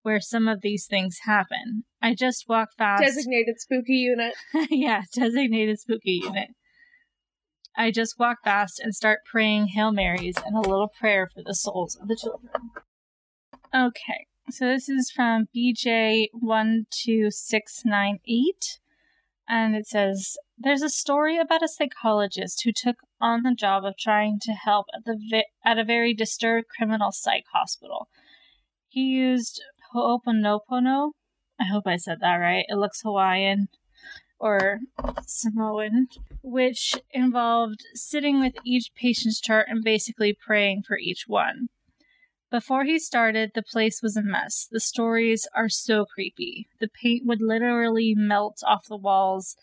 where some of these things happen. I just walk fast. Designated spooky unit. Yeah, designated spooky unit. I just walk fast and start praying Hail Marys and a little prayer for the souls of the children. Okay, so this is from B J one two six nine eight, and it says... There's a story about a psychologist who took on the job of trying to help at the vi- at a very disturbed criminal psych hospital. He used ho'oponopono. I hope I said that right. It looks Hawaiian or Samoan, which involved sitting with each patient's chart and basically praying for each one. Before he started, the place was a mess. The stories are so creepy. The paint would literally melt off the walls.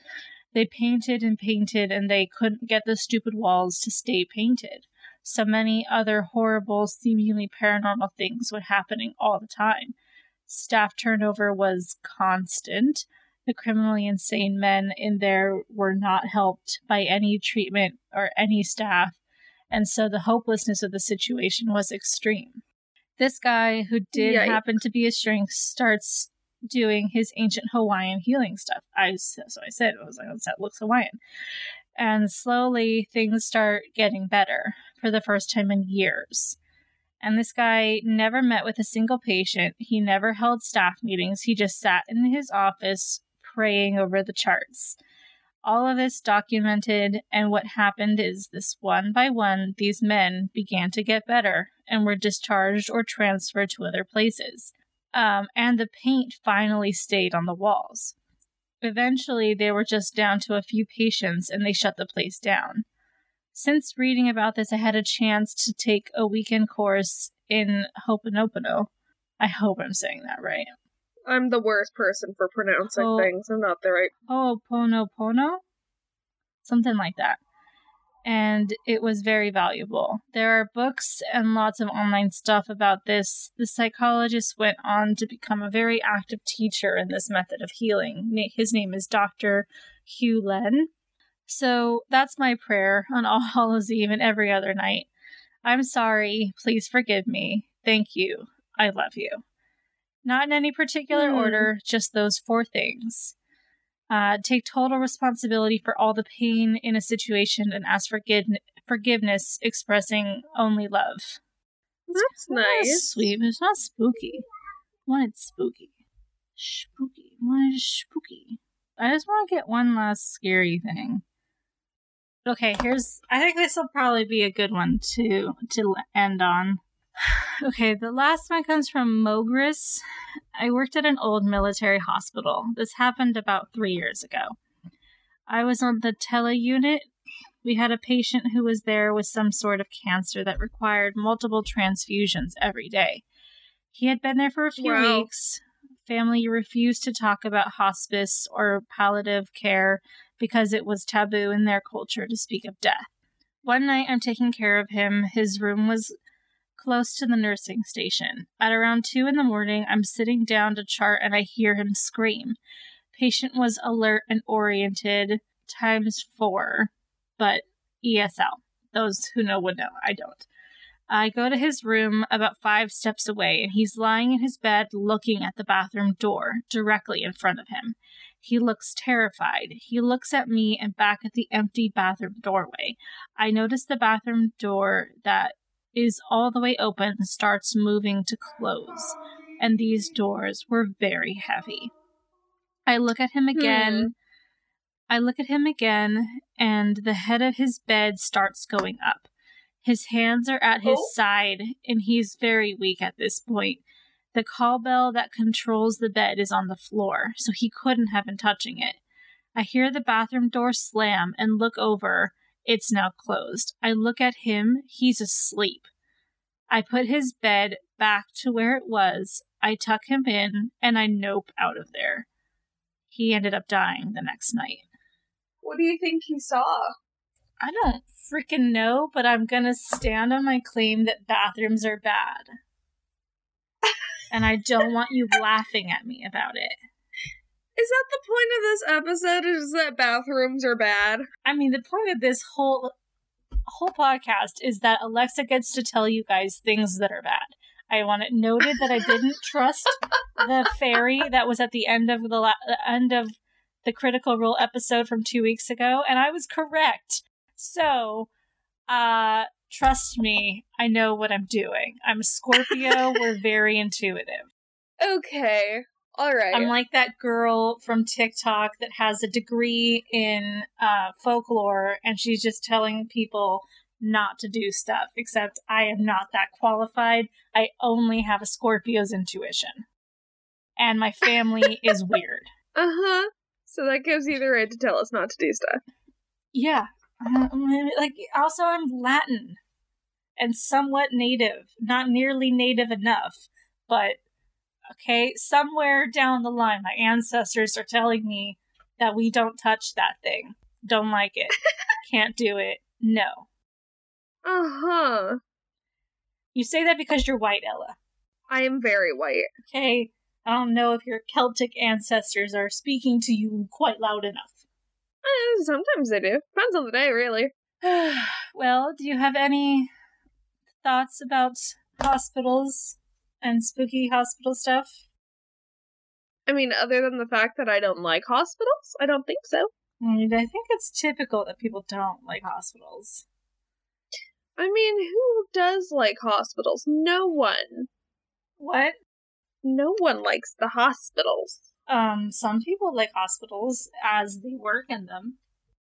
They painted and painted, and they couldn't get the stupid walls to stay painted. so many other horrible, seemingly paranormal things were happening all the time. Staff turnover was constant. The criminally insane men in there were not helped by any treatment or any staff, and so the hopelessness of the situation was extreme. This guy, who did Yikes. happen to be a shrink, starts doing his ancient Hawaiian healing stuff. I so I said, I was like, that looks Hawaiian. And slowly, things start getting better for the first time in years. And this guy never met with a single patient. He never held staff meetings. He just sat in his office praying over the charts. All of this documented, and what happened is this: one by one, these men began to get better and were discharged or transferred to other places. Um, and the paint finally stayed on the walls. Eventually, they were just down to a few patients, and they shut the place down. Since reading about this, I had a chance to take a weekend course in Hoponopono. I hope I'm saying that right. I'm the worst person for pronouncing Ho- things. I'm not the right... Ho'oponopono? Something like that. And it was very valuable. There are books and lots of online stuff about this. The psychologist went on to become a very active teacher in this method of healing. His name is Doctor Hugh Len. So that's my prayer on All Hallows Eve and every other night. I'm sorry. Please forgive me. Thank you. I love you. Not in any particular mm. order, just those four things. Uh, take total responsibility for all the pain in a situation and ask forgive- forgiveness, expressing only love. That's nice. That's sweet, but it's not spooky. I wanted spooky. Spooky. I wanted spooky. I just want to get one last scary thing. Okay, here's... I think this will probably be a good one to, to end on. Okay, the last one comes from Mogris. I worked at an old military hospital. This happened about three years ago. I was on the tele unit. We had a patient who was there with some sort of cancer that required multiple transfusions every day. He had been there for a few wow. weeks. Family refused to talk about hospice or palliative care because it was taboo in their culture to speak of death. One night, I'm taking care of him. His room was close to the nursing station. At around two in the morning, I'm sitting down to chart and I hear him scream. Patient was alert and oriented, times four, but E S L. Those who know would know. I don't. I go to his room about five steps away, and he's lying in his bed looking at the bathroom door directly in front of him. He looks terrified. He looks at me and back at the empty bathroom doorway. I notice the bathroom door that is all the way open and starts moving to close, and these doors were very heavy. I look at him again, mm. I look at him again, and the head of his bed starts going up. His hands are at his oh. side, and he's very weak at this point. The call bell that controls the bed is on the floor, so he couldn't have been touching it. I hear the bathroom door slam and look over. It's now closed. I look at him. He's asleep. I put his bed back to where it was. I tuck him in, and I nope out of there. He ended up dying the next night. What do you think he saw? I don't freaking know, but I'm going to stand on my claim that bathrooms are bad. And I don't want you laughing at me about it. Is that the point of this episode, is that bathrooms are bad? I mean, the point of this whole whole podcast is that Alexa gets to tell you guys things that are bad. I want it noted that I didn't trust the fairy that was at the end of the, la- the end of the Critical Role episode from two weeks ago, and I was correct. So, uh, trust me, I know what I'm doing. I'm a Scorpio. We're very intuitive. Okay. All right. I'm like that girl from TikTok that has a degree in uh, folklore, and she's just telling people not to do stuff, except I am not that qualified. I only have a Scorpio's intuition. And my family is weird. Uh-huh. So that gives you the right to tell us not to do stuff. Yeah. Um, like, also, I'm Latin and somewhat native. Not nearly native enough, but... Okay, somewhere down the line, my ancestors are telling me that we don't touch that thing. Don't like it. Can't do it. No. Uh-huh. You say that because you're white, Ella. I am very white. Okay. I don't know if your Celtic ancestors are speaking to you quite loud enough. Uh, sometimes they do. Depends on the day, really. Well, do you have any thoughts about hospitals and spooky hospital stuff? I mean, other than the fact that I don't like hospitals, I don't think so. And I think it's typical that people don't like hospitals. I mean, who does like hospitals? No one. What? No one likes the hospitals. Um, some people like hospitals as they work in them.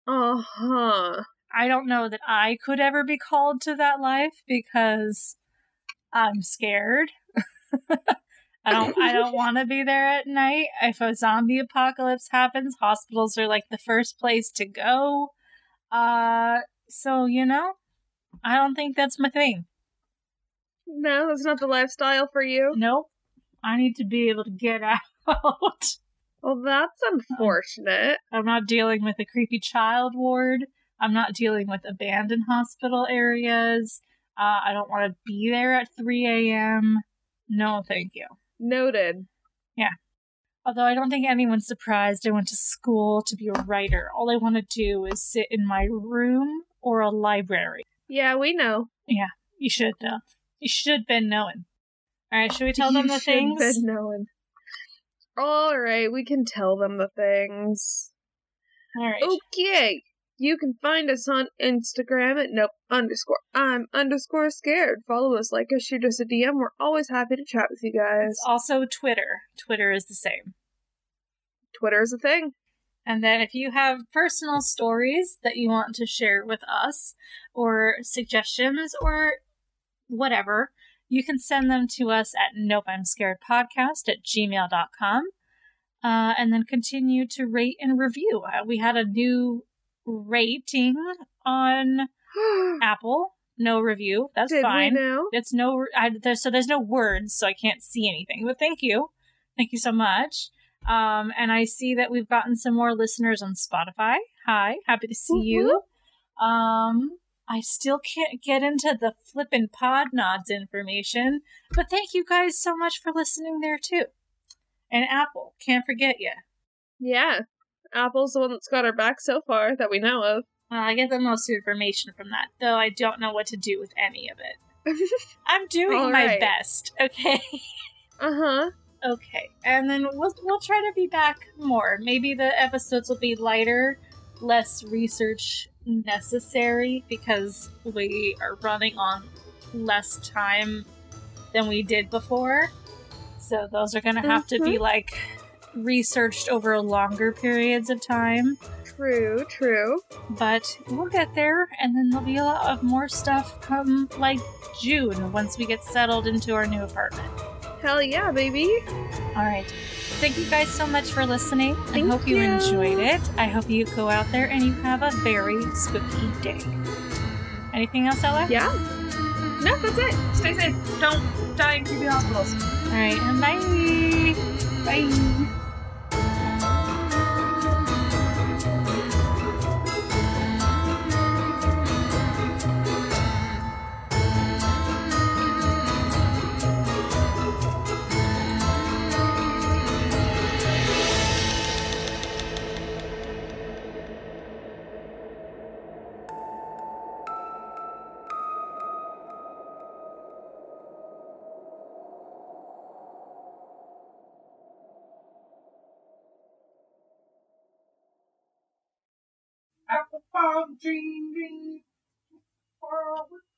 Uh-huh. I don't know that I could ever be called to that life because I'm scared. I don't I don't want to be there at night. If a zombie apocalypse happens, hospitals are like the first place to go. Uh, so, you know, I don't think that's my thing. No, that's not the lifestyle for you. Nope. I need to be able to get out. Well, that's unfortunate. Um, I'm not dealing with a creepy child ward. I'm not dealing with abandoned hospital areas. Uh, I don't want to be there at three a.m. No, thank you. Noted. Yeah. Although I don't think anyone's surprised I went to school to be a writer. All I want to do is sit in my room or a library. Yeah, we know. Yeah, you should know. You should been knowing. All right, should we tell you them the things? You should been knowing. All right, we can tell them the things. All right. Okay. You can find us on Instagram at nope underscore I'm underscore scared. Follow us, like us, shoot us a D M. We're always happy to chat with you guys. It's also Twitter. Twitter is the same. Twitter is a thing. And then if you have personal stories that you want to share with us or suggestions or whatever, you can send them to us at nopeimscaredpodcast at gmail dot com. Uh, and then continue to rate and review. Uh, we had a new rating on Apple. No review. That's Did fine. We know? It's no. I, there's, so there's no words, so I can't see anything. But thank you, thank you so much. Um, and I see that we've gotten some more listeners on Spotify. Hi, happy to see mm-hmm. you. Um, I still can't get into the flippin' pod nods information, but thank you guys so much for listening there too. And Apple, can't forget you. Yeah. Apple's the one that's got our back so far that we know of. Well, I get the most information from that, though I don't know what to do with any of it. I'm doing All my right. best, okay? Uh-huh. Okay, and then we'll we'll try to be back more. Maybe the episodes will be lighter, less research necessary, because we are running on less time than we did before. So those are going to have mm-hmm. to be, like, researched over longer periods of time. True, true. But we'll get there, and then there'll be a lot of more stuff come, like, June, once we get settled into our new apartment. Hell yeah, baby. All right. Thank you guys so much for listening. Thank I hope you. you enjoyed it. I hope you go out there and you have a very spooky day. Anything else, Ella? Yeah. No, that's it. Stay safe. Don't die in creepy hospitals. All right, and bye. Bye. Dream, dream,